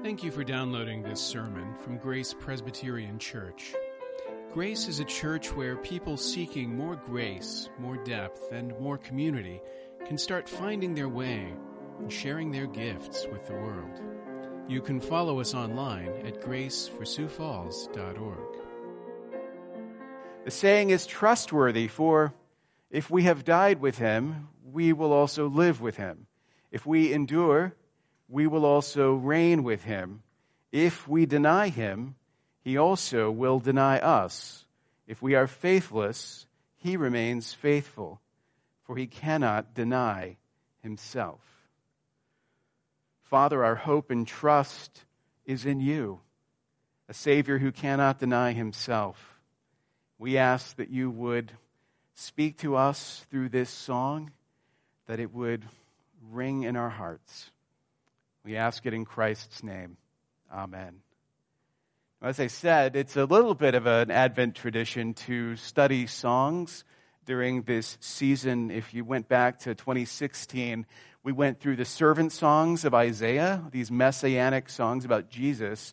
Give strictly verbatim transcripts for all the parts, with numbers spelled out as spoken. Thank you for downloading this sermon from Grace Presbyterian Church. Grace is a church where people seeking more grace, more depth, and more community can start finding their way and sharing their gifts with the world. You can follow us online at grace for sioux falls dot org. The saying is trustworthy, for if we have died with him, we will also live with him. If we endure, we will also reign with him. If we deny him, he also will deny us. If we are faithless, he remains faithful, for he cannot deny himself. Father, our hope and trust is in you, a Savior who cannot deny himself. We ask that you would speak to us through this song, that it would ring in our hearts. We ask it in Christ's name. Amen. As I said, it's a little bit of an Advent tradition to study songs during this season. If you went back to twenty sixteen, we went through the servant songs of Isaiah, these messianic songs about Jesus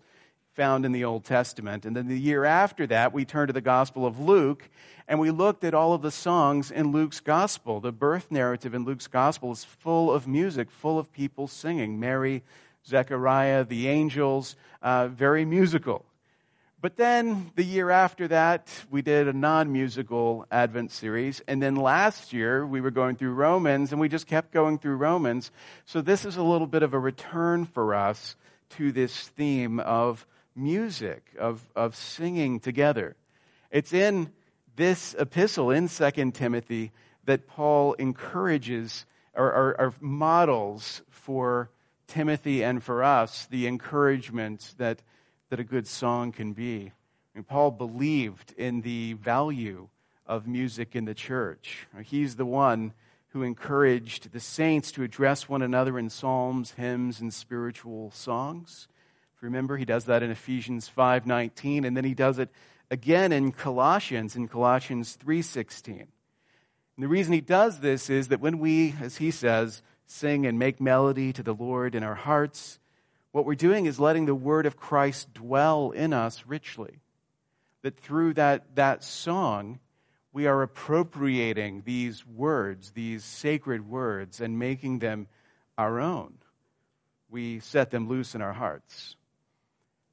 found in the Old Testament. And then the year after that, we turned to the Gospel of Luke, and we looked at all of the songs in Luke's Gospel. The birth narrative in Luke's Gospel is full of music, full of people singing. Mary, Zechariah, the angels, uh, very musical. But then the year after that, we did a non-musical Advent series. And then last year, we were going through Romans, and we just kept going through Romans. So this is a little bit of a return for us to this theme of music, of, of singing together. It's in this epistle in Second Timothy that Paul encourages or, or, or models for Timothy and for us the encouragement that, that a good song can be. I mean, Paul believed in the value of music in the church. He's the one who encouraged the saints to address one another in psalms, hymns, and spiritual songs. Remember, he does that in Ephesians five nineteen, and then he does it again in Colossians, in Colossians three sixteen. And the reason he does this is that when we, as he says, sing and make melody to the Lord in our hearts, what we're doing is letting the word of Christ dwell in us richly. That through that, that song, we are appropriating these words, these sacred words, and making them our own. We set them loose in our hearts.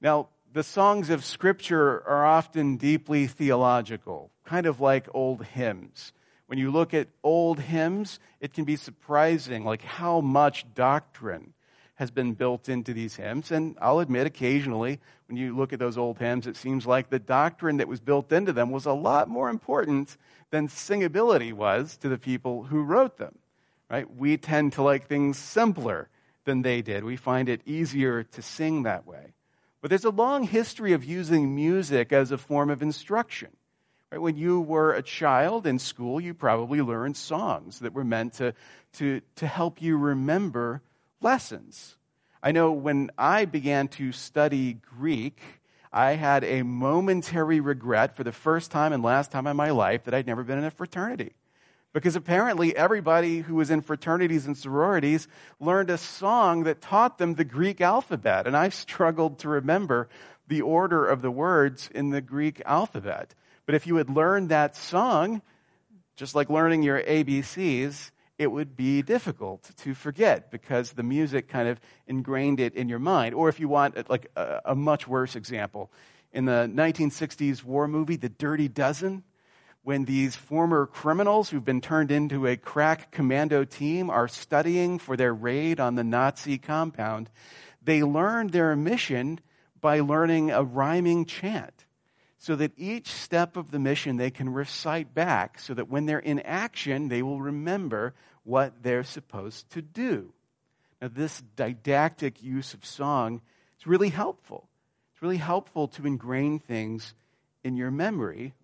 Now, the songs of Scripture are often deeply theological, kind of like old hymns. When you look at old hymns, it can be surprising, like how much doctrine has been built into these hymns. And I'll admit, occasionally, when you look at those old hymns, it seems like the doctrine that was built into them was a lot more important than singability was to the people who wrote them, right? We tend to like things simpler than they did. We find it easier to sing that way. But there's a long history of using music as a form of instruction. Right? When you were a child in school, you probably learned songs that were meant to, to, to help you remember lessons. I know when I began to study Greek, I had a momentary regret for the first time and last time in my life that I'd never been in a fraternity. Because apparently everybody who was in fraternities and sororities learned a song that taught them the Greek alphabet. And I struggled to remember the order of the words in the Greek alphabet. But if you had learned that song, just like learning your A B Cs, it would be difficult to forget because the music kind of ingrained it in your mind. Or if you want like a, a much worse example, in the nineteen sixties war movie, The Dirty Dozen, when these former criminals who've been turned into a crack commando team are studying for their raid on the Nazi compound, they learn their mission by learning a rhyming chant so that each step of the mission they can recite back so that when they're in action, they will remember what they're supposed to do. Now, this didactic use of song is really helpful. It's really helpful to ingrain things in your memory.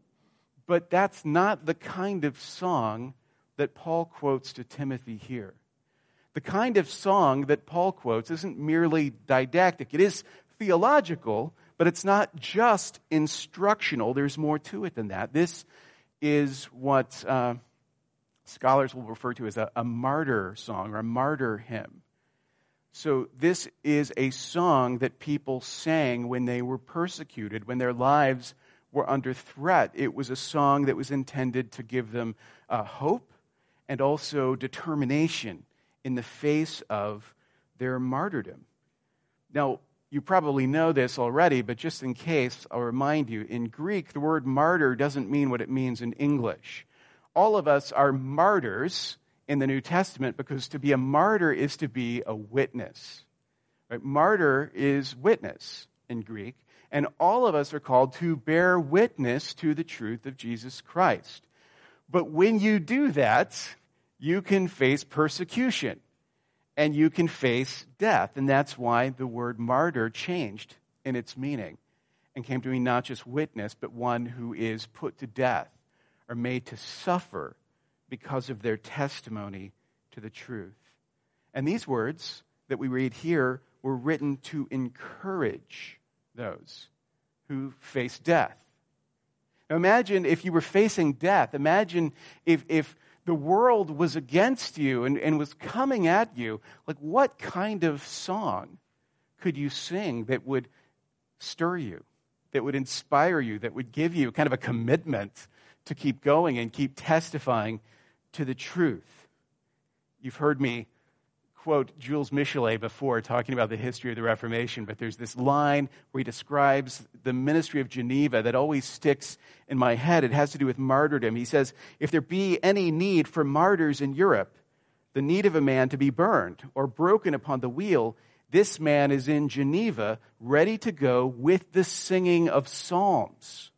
But that's not the kind of song that Paul quotes to Timothy here. The kind of song that Paul quotes isn't merely didactic. It is theological, but it's not just instructional. There's more to it than that. This is what uh, scholars will refer to as a, a martyr song or a martyr hymn. So this is a song that people sang when they were persecuted, when their lives were under threat. It was a song that was intended to give them uh, hope and also determination in the face of their martyrdom. Now, you probably know this already, but just in case, I'll remind you, in Greek, the word martyr doesn't mean what it means in English. All of us are martyrs in the New Testament because to be a martyr is to be a witness. Right? Martyr is witness in Greek, and all of us are called to bear witness to the truth of Jesus Christ. But when you do that, you can face persecution. And you can face death. And that's why the word martyr changed in its meaning and came to mean not just witness, but one who is put to death or made to suffer because of their testimony to the truth. And these words that we read here were written to encourage those who face death. Now imagine if you were facing death. Imagine if... if the world was against you and, and was coming at you, like what kind of song could you sing that would stir you, that would inspire you, that would give you kind of a commitment to keep going and keep testifying to the truth? You've heard me quote Jules Michelet before talking about the history of the Reformation, but there's this line where he describes the ministry of Geneva that always sticks in my head. It has to do with martyrdom. He says, if there be any need for martyrs in Europe, the need of a man to be burned or broken upon the wheel, this man is in Geneva, ready to go with the singing of psalms.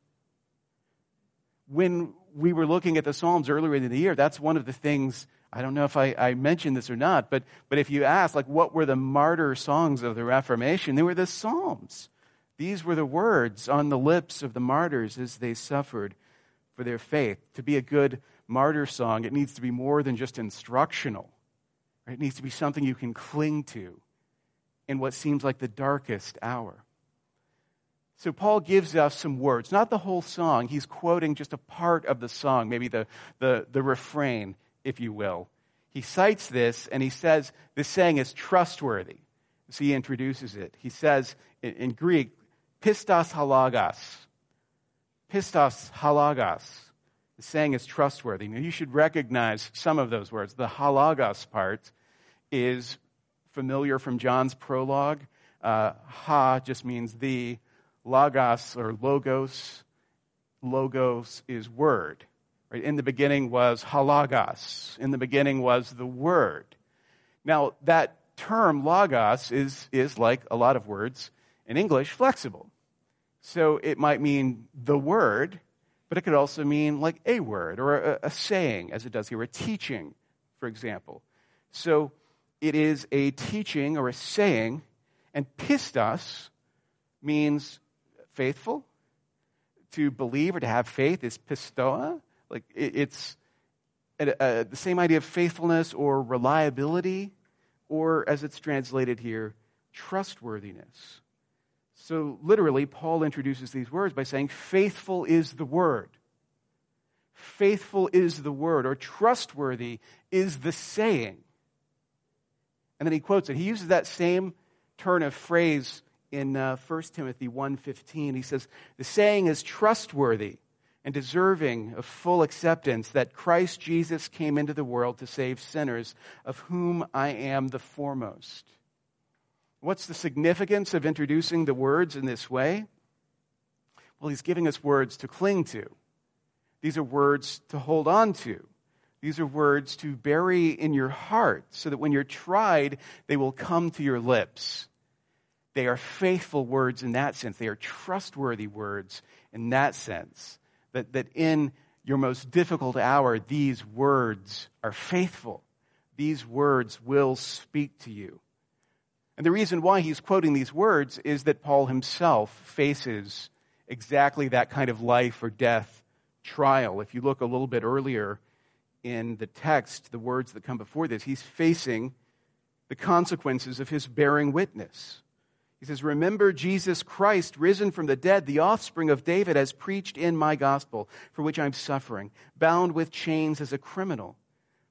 When we were looking at the psalms earlier in the year, that's one of the things I don't know if I, I mentioned this or not, but, but if you ask, like, what were the martyr songs of the Reformation? They were the Psalms. These were the words on the lips of the martyrs as they suffered for their faith. To be a good martyr song, it needs to be more than just instructional. Right? It needs to be something you can cling to in what seems like the darkest hour. So Paul gives us some words, not the whole song. He's quoting just a part of the song, maybe the, the, the refrain, if you will. He cites this and he says, this saying is trustworthy. So he introduces it. He says in, in Greek, pistos halagos. Pistos halagos. The saying is trustworthy. Now you should recognize some of those words. The halagos part is familiar from John's prologue. Uh, ha just means the, logos or logos. Logos is word. Right? In the beginning was halagos. In the beginning was the word. Now, that term logos is, is like a lot of words in English, flexible. So it might mean the word, but it could also mean like a word or a, a saying, as it does here, a teaching, for example. So it is a teaching or a saying, and pistos means faithful. To believe or to have faith is pistoa. Like it's the same idea of faithfulness or reliability, or as it's translated here, trustworthiness. So literally, Paul introduces these words by saying, faithful is the word. Faithful is the word, or trustworthy is the saying. And then he quotes it. He uses that same turn of phrase in uh, First Timothy one fifteen. He says, the saying is trustworthy and deserving of full acceptance that Christ Jesus came into the world to save sinners, of whom I am the foremost. What's the significance of introducing the words in this way? Well, he's giving us words to cling to. These are words to hold on to. These are words to bury in your heart so that when you're tried, they will come to your lips. They are faithful words in that sense. They are trustworthy words in that sense. That, that in your most difficult hour, these words are faithful. These words will speak to you. And the reason why he's quoting these words is that Paul himself faces exactly that kind of life or death trial. If you look a little bit earlier in the text, the words that come before this, he's facing the consequences of his bearing witness. He says, remember Jesus Christ, risen from the dead, the offspring of David, as preached in my gospel, for which I'm suffering, bound with chains as a criminal.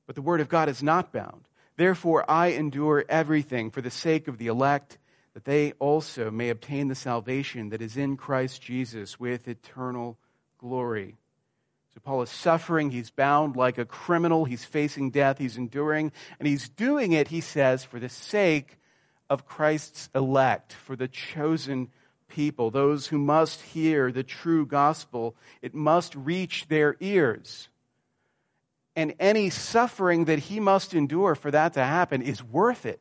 But the word of God is not bound. Therefore, I endure everything for the sake of the elect, that they also may obtain the salvation that is in Christ Jesus with eternal glory. So Paul is suffering. He's bound like a criminal. He's facing death. He's enduring. And he's doing it, he says, for the sake of Christ's elect, for the chosen people, those who must hear the true gospel. It must reach their ears. And any suffering that he must endure for that to happen is worth it.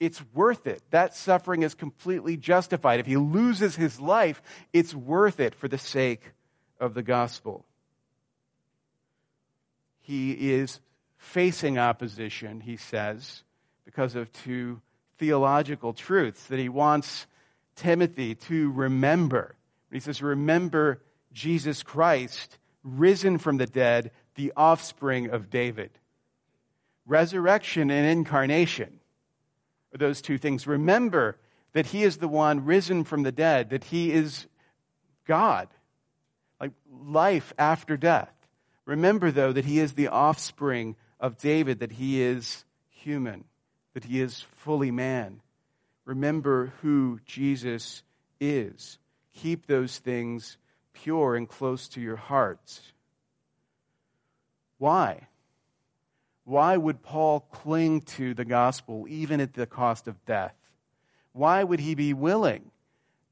It's worth it. That suffering is completely justified. If he loses his life, it's worth it for the sake of the gospel. He is facing opposition, he says, because of two theological truths that he wants Timothy to remember. He says, remember Jesus Christ, risen from the dead, the offspring of David. Resurrection and incarnation are those two things. Remember that he is the one risen from the dead, that he is God, like life after death. Remember, though, that he is the offspring of David, that he is human, that he is fully man. Remember who Jesus is. Keep those things pure and close to your hearts. Why? Why would Paul cling to the gospel even at the cost of death? Why would he be willing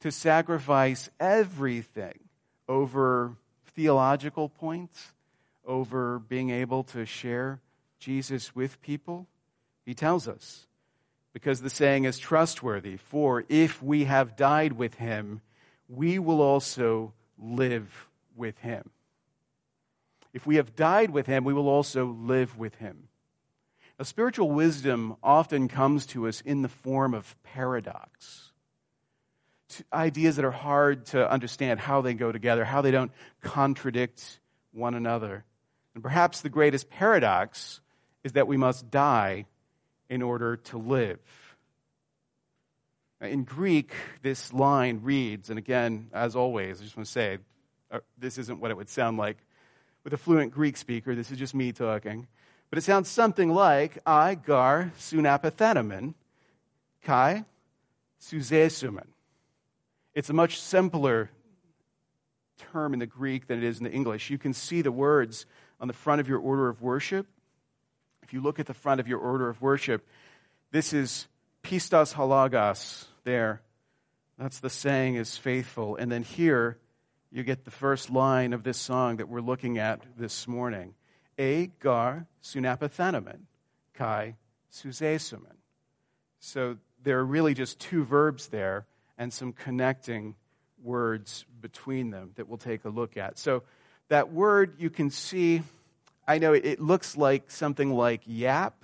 to sacrifice everything over theological points, over being able to share Jesus with people? He tells us, because the saying is trustworthy, for if we have died with him, we will also live with him. If we have died with him, we will also live with him. Now, spiritual wisdom often comes to us in the form of paradox. Ideas that are hard to understand, how they go together, how they don't contradict one another. And perhaps the greatest paradox is that we must die in order to live. In Greek, this line reads, and again, as always, I just want to say, this isn't what it would sound like with a fluent Greek speaker. This is just me talking. But it sounds something like, I gar sunapathetamon kai suzesumen. It's a much simpler term in the Greek than it is in the English. You can see the words on the front of your order of worship. If you look at the front of your order of worship, this is pistos halagos there. That's the saying is faithful. And then here, you get the first line of this song that we're looking at this morning. E gar sunapathenamen, kai suzesumen. So there are really just two verbs there and some connecting words between them that we'll take a look at. So that word you can see, I know it looks like something like yap,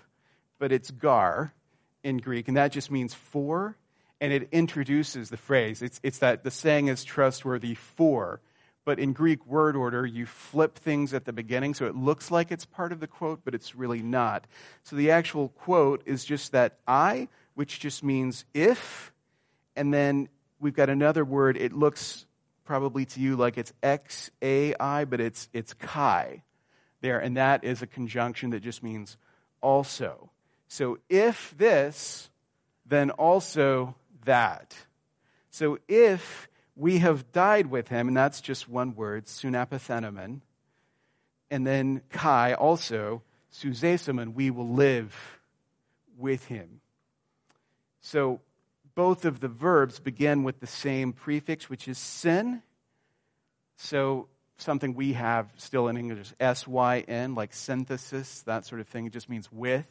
but it's gar in Greek, and that just means for, and it introduces the phrase. It's it's that the saying is trustworthy for, but in Greek word order, you flip things at the beginning, so it looks like it's part of the quote, but it's really not. So the actual quote is just that I, which just means if, and then we've got another word. It looks probably to you like it's X A I, but it's it's kai there, and that is a conjunction that just means also. So if this, then also that. So if we have died with him, and that's just one word, sunapathenamen, and then kai also, suzesumen, we will live with him. So both of the verbs begin with the same prefix, which is sin. So something we have still in English, S Y N, like synthesis, that sort of thing. It just means with.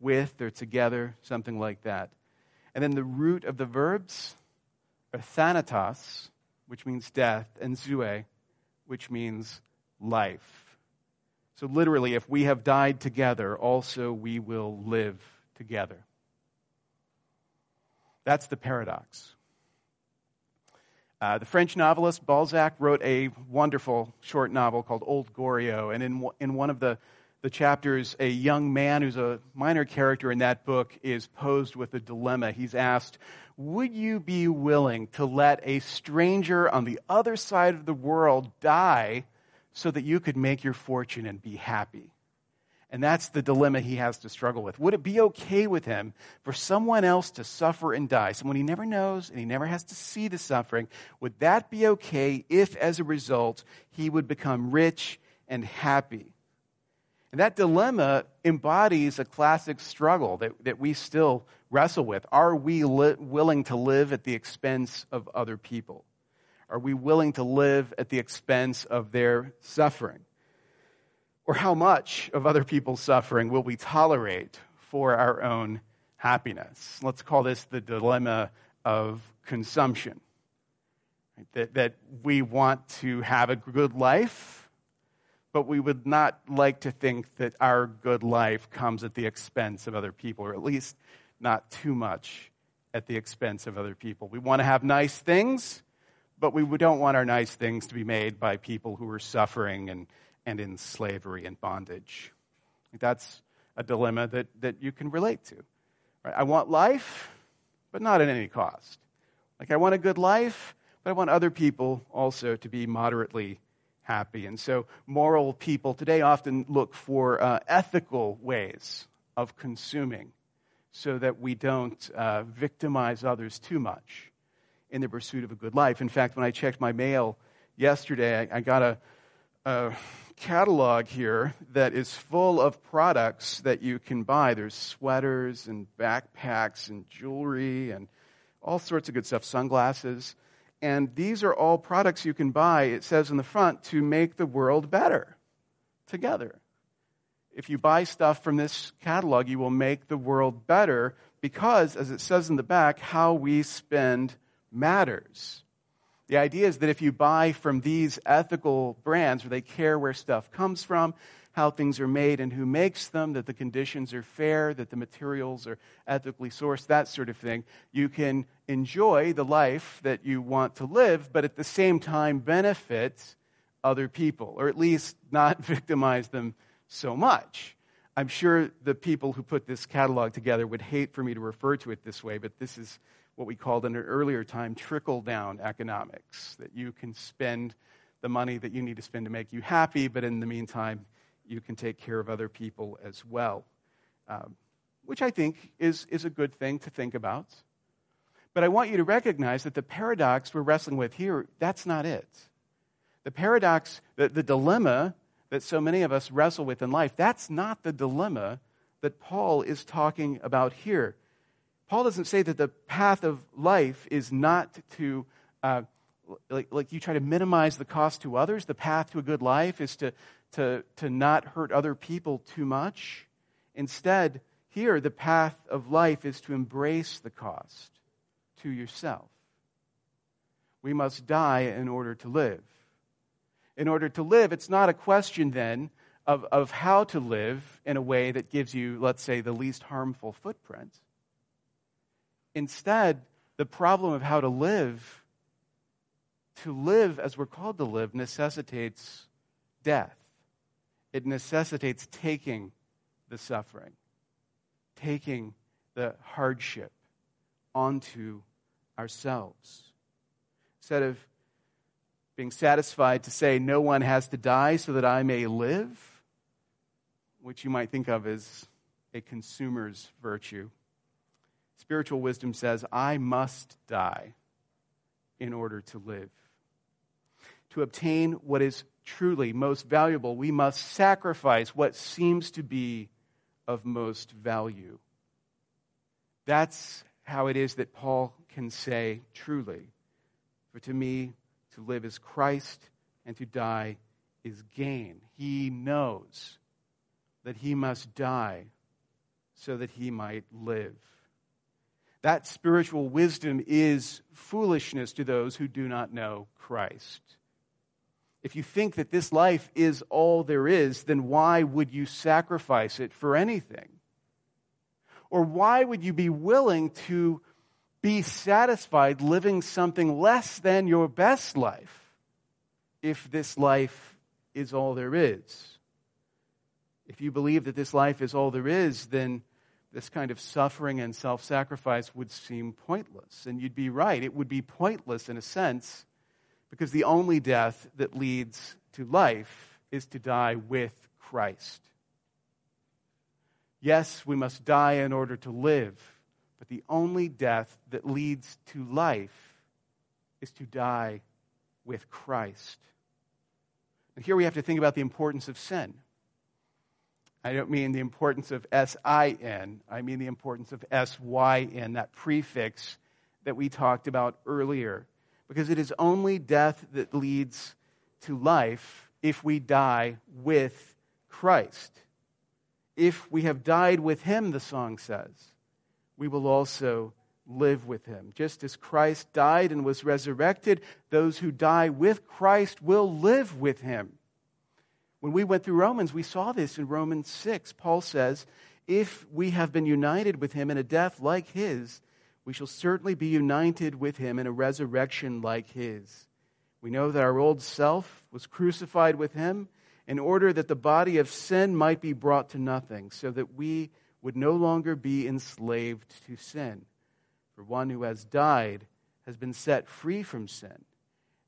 With or together, something like that. And then the root of the verbs are thanatos, which means death, and zoe, which means life. So literally, if we have died together, also we will live together. That's the paradox. Uh, the French novelist Balzac wrote a wonderful short novel called Old Goriot, and in, in one of the The chapters, a young man who's a minor character in that book is posed with a dilemma. He's asked, would you be willing to let a stranger on the other side of the world die so that you could make your fortune and be happy? And that's the dilemma he has to struggle with. Would it be okay with him for someone else to suffer and die? Someone he never knows and he never has to see the suffering. Would that be okay if, as a result, he would become rich and happy? And that dilemma embodies a classic struggle that, that we still wrestle with. Are we li- willing to live at the expense of other people? Are we willing to live at the expense of their suffering? Or how much of other people's suffering will we tolerate for our own happiness? Let's call this the dilemma of consumption. Right? That, that we want to have a good life, but we would not like to think that our good life comes at the expense of other people, or at least not too much at the expense of other people. We want to have nice things, but we don't want our nice things to be made by people who are suffering and, and in slavery and bondage. That's a dilemma that, that you can relate to. Right? I want life, but not at any cost. Like, I want a good life, but I want other people also to be moderately happy. And so moral people today often look for uh, ethical ways of consuming so that we don't uh, victimize others too much in the pursuit of a good life. In fact, when I checked my mail yesterday, I, I got a, a catalog here that is full of products that you can buy. There's sweaters and backpacks and jewelry and all sorts of good stuff, sunglasses. And these are all products you can buy, it says in the front, to make the world better together. If you buy stuff from this catalog, you will make the world better because, as it says in the back, how we spend matters. The idea is that if you buy from these ethical brands where they care where stuff comes from, how things are made and who makes them, that the conditions are fair, that the materials are ethically sourced, that sort of thing, you can enjoy the life that you want to live, but at the same time benefit other people, or at least not victimize them so much. I'm sure the people who put this catalog together would hate for me to refer to it this way, but this is what we called in an earlier time trickle-down economics, that you can spend the money that you need to spend to make you happy, but in the meantime, you can take care of other people as well, um, which I think is, is a good thing to think about. But I want you to recognize that the paradox we're wrestling with here, that's not it. The paradox, the, the dilemma that so many of us wrestle with in life, that's not the dilemma that Paul is talking about here. Paul doesn't say that the path of life is not to... Uh, Like, like you try to minimize the cost to others. The path to a good life is to, to, to not hurt other people too much. Instead, here, the path of life is to embrace the cost to yourself. We must die in order to live. In order to live, it's not a question then of, of how to live in a way that gives you, let's say, the least harmful footprint. Instead, the problem of how to live To live as we're called to live necessitates death. It necessitates taking the suffering, taking the hardship onto ourselves. Instead of being satisfied to say, no one has to die so that I may live, which you might think of as a consumer's virtue, spiritual wisdom says, I must die in order to live. To obtain what is truly most valuable, we must sacrifice what seems to be of most value. That's how it is that Paul can say truly, for to me, to live is Christ, and to die is gain. He knows that he must die so that he might live. That spiritual wisdom is foolishness to those who do not know Christ. If you think that this life is all there is, then why would you sacrifice it for anything? Or why would you be willing to be satisfied living something less than your best life if this life is all there is? If you believe that this life is all there is, then this kind of suffering and self-sacrifice would seem pointless. And you'd be right. It would be pointless in a sense, because the only death that leads to life is to die with Christ. Yes, we must die in order to live, but the only death that leads to life is to die with Christ. And here we have to think about the importance of sin. I don't mean the importance of S I N. I mean the importance of S Y N, that prefix that we talked about earlier. Because it is only death that leads to life if we die with Christ. If we have died with him, the song says, we will also live with him. Just as Christ died and was resurrected, those who die with Christ will live with him. When we went through Romans, we saw this in Romans six. Paul says, if we have been united with him in a death like his, we shall certainly be united with him in a resurrection like his. We know that our old self was crucified with him in order that the body of sin might be brought to nothing, so that we would no longer be enslaved to sin. For one who has died has been set free from sin.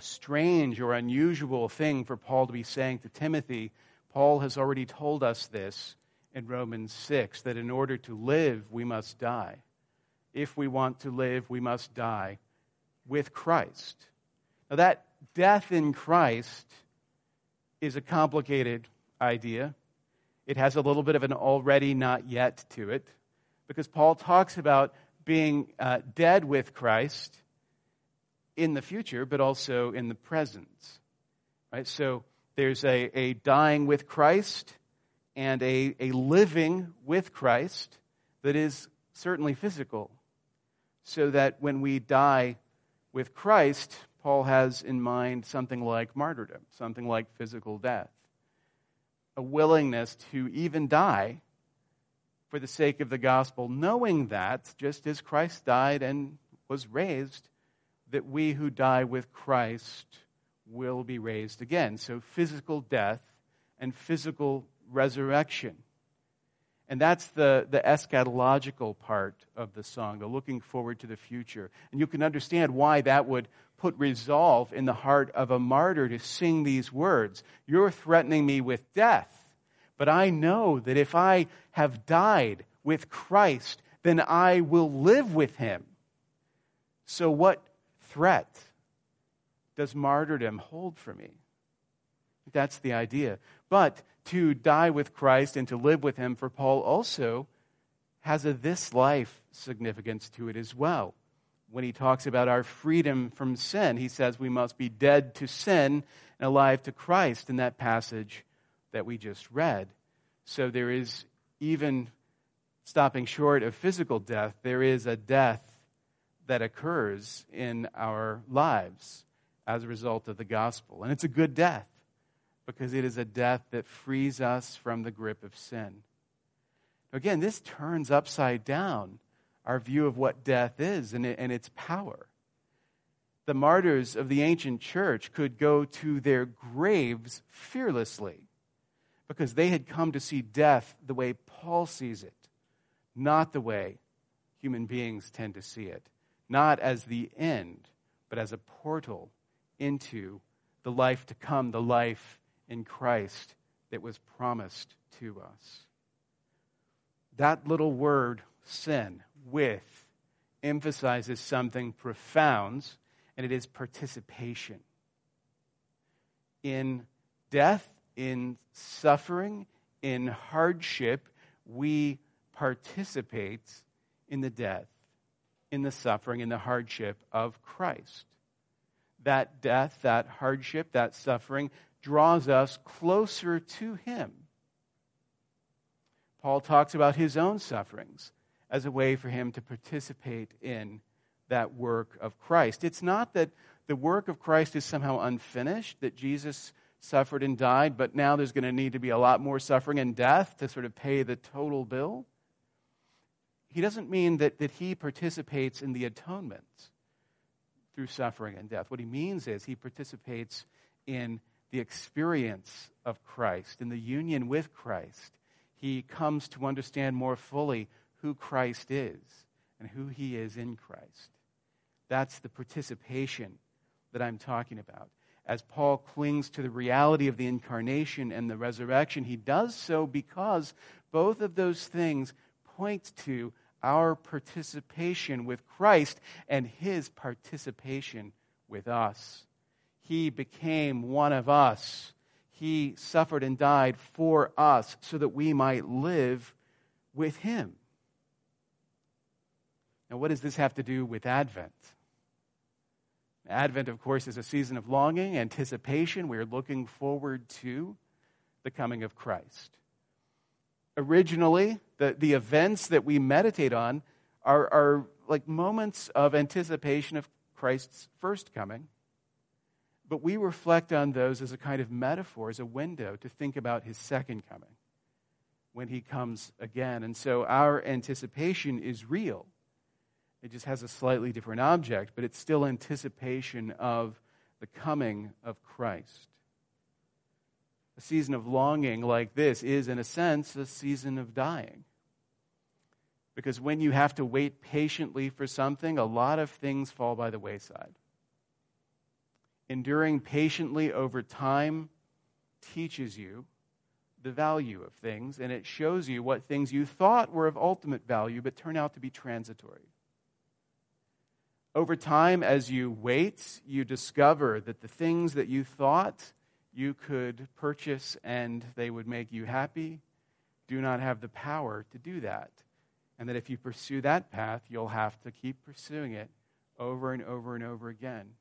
strange or unusual thing for Paul to be saying to Timothy. Paul has already told us this in Romans six, that in order to live, we must die. If we want to live, we must die with Christ. Now, that death in Christ is a complicated idea. It has a little bit of an already not yet to it, because Paul talks about being uh, dead with Christ in the future, but also in the present. Right? So there's a, a dying with Christ and a, a living with Christ that is certainly physical, so that when we die with Christ, Paul has in mind something like martyrdom, something like physical death, a willingness to even die for the sake of the gospel, knowing that just as Christ died and was raised, that we who die with Christ will be raised again. So physical death and physical resurrection. And that's the, the eschatological part of the song, the looking forward to the future. And you can understand why that would put resolve in the heart of a martyr to sing these words. You're threatening me with death, but I know that if I have died with Christ, then I will live with him. So what threat does martyrdom hold for me? That's the idea. But to die with Christ and to live with him for Paul also has a this life significance to it as well. When he talks about our freedom from sin, he says we must be dead to sin and alive to Christ in that passage that we just read. So there is, even stopping short of physical death, there is a death that occurs in our lives as a result of the gospel. And it's a good death, because it is a death that frees us from the grip of sin. Again, this turns upside down our view of what death is and its power. The martyrs of the ancient church could go to their graves fearlessly, because they had come to see death the way Paul sees it, not the way human beings tend to see it, not as the end, but as a portal into the life to come, the life in Christ that was promised to us. That little word, sin, with, emphasizes something profound, and it is participation. In death, in suffering, in hardship, we participate in the death, in the suffering, in the hardship of Christ. That death, that hardship, that suffering draws us closer to him. Paul talks about his own sufferings as a way for him to participate in that work of Christ. It's not that the work of Christ is somehow unfinished, that Jesus suffered and died, but now there's going to need to be a lot more suffering and death to sort of pay the total bill. he doesn't mean that, that he participates in the atonement through suffering and death. What he means is he participates in the experience of Christ, in the union with Christ. He comes to understand more fully who Christ is and who he is in Christ. That's the participation that I'm talking about. As Paul clings to the reality of the incarnation and the resurrection, he does so because both of those things point to our participation with Christ and his participation with us. He became one of us. He suffered and died for us so that we might live with him. Now, what does this have to do with Advent? Advent, of course, is a season of longing, anticipation. We are looking forward to the coming of Christ. Originally, the, the events that we meditate on are, are like moments of anticipation of Christ's first coming. But we reflect on those as a kind of metaphor, as a window to think about his second coming, when he comes again. And so our anticipation is real. It just has a slightly different object, but it's still anticipation of the coming of Christ. A season of longing like this is, in a sense, a season of dying. Because when you have to wait patiently for something, a lot of things fall by the wayside. Enduring patiently over time teaches you the value of things, and it shows you what things you thought were of ultimate value but turn out to be transitory. Over time, as you wait, you discover that the things that you thought you could purchase and they would make you happy do not have the power to do that. And that if you pursue that path, you'll have to keep pursuing it over and over and over again.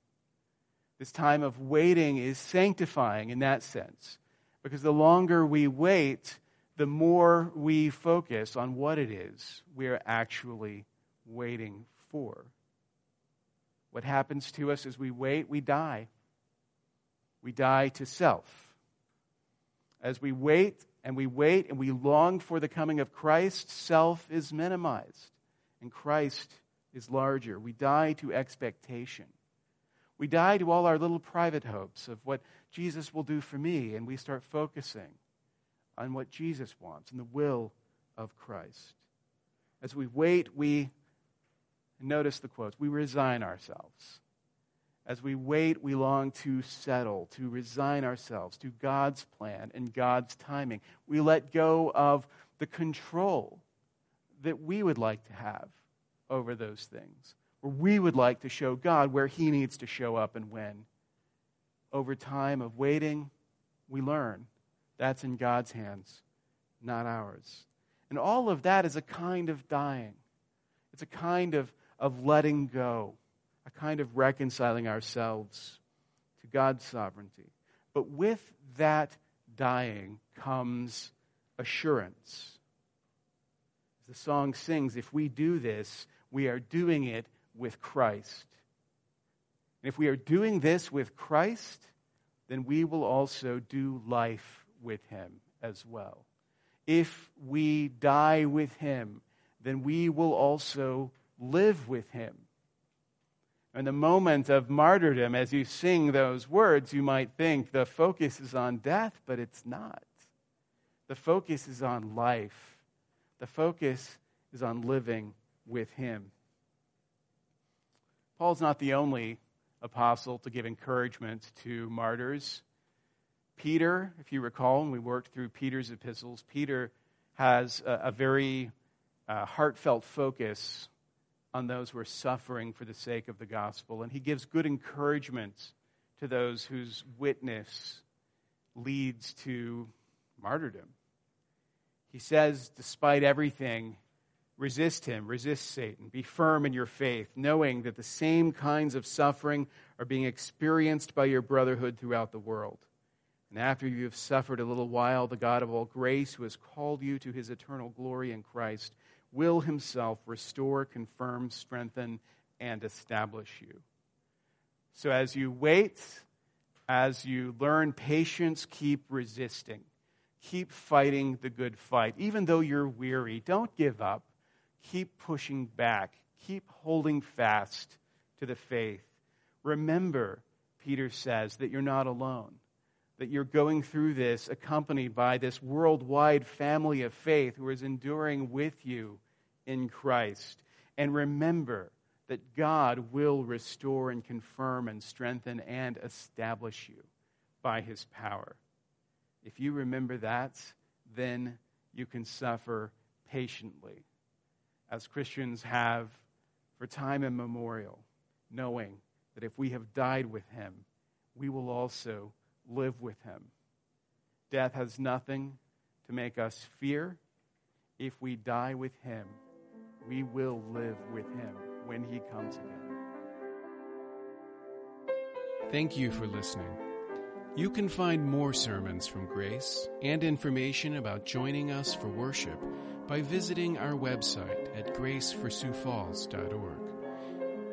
This time of waiting is sanctifying in that sense, because the longer we wait, the more we focus on what it is we are actually waiting for. What happens to us as we wait, we die. We die to self. As we wait and we wait and we long for the coming of Christ, self is minimized and Christ is larger. We die to expectation. We die to all our little private hopes of what Jesus will do for me, and we start focusing on what Jesus wants and the will of Christ. As we wait, we notice the quotes. We resign ourselves. As we wait, we long to settle, to resign ourselves to God's plan and God's timing. We let go of the control that we would like to have over those things, where we would like to show God where he needs to show up and when. Over time of waiting, we learn that's in God's hands, not ours. And all of that is a kind of dying. It's a kind of of letting go, a kind of reconciling ourselves to God's sovereignty. But with that dying comes assurance. As the song sings, if we do this, we are doing it with Christ. And if we are doing this with Christ, then we will also do life with him as well. If we die with him, then we will also live with him. In the moment of martyrdom, as you sing those words, you might think the focus is on death, but it's not. The focus is on life. The focus is on living with him. Paul's not the only apostle to give encouragement to martyrs. Peter, if you recall, when we worked through Peter's epistles, Peter has a, a very uh, heartfelt focus on those who are suffering for the sake of the gospel. And he gives good encouragement to those whose witness leads to martyrdom. He says, despite everything, resist him, resist Satan, be firm in your faith, knowing that the same kinds of suffering are being experienced by your brotherhood throughout the world. And after you have suffered a little while, the God of all grace, who has called you to his eternal glory in Christ, will himself restore, confirm, strengthen, and establish you. So as you wait, as you learn patience, keep resisting. Keep fighting the good fight. Even though you're weary, don't give up. Keep pushing back. Keep holding fast to the faith. Remember, Peter says, that you're not alone, that you're going through this accompanied by this worldwide family of faith who is enduring with you in Christ. And remember that God will restore and confirm and strengthen and establish you by his power. If you remember that, then you can suffer patiently, as Christians have for time immemorial, knowing that if we have died with him, we will also live with him. Death has nothing to make us fear. If we die with him, we will live with him when he comes again. Thank you for listening. You can find more sermons from Grace and information about joining us for worship by visiting our website at grace for sioux falls dot org.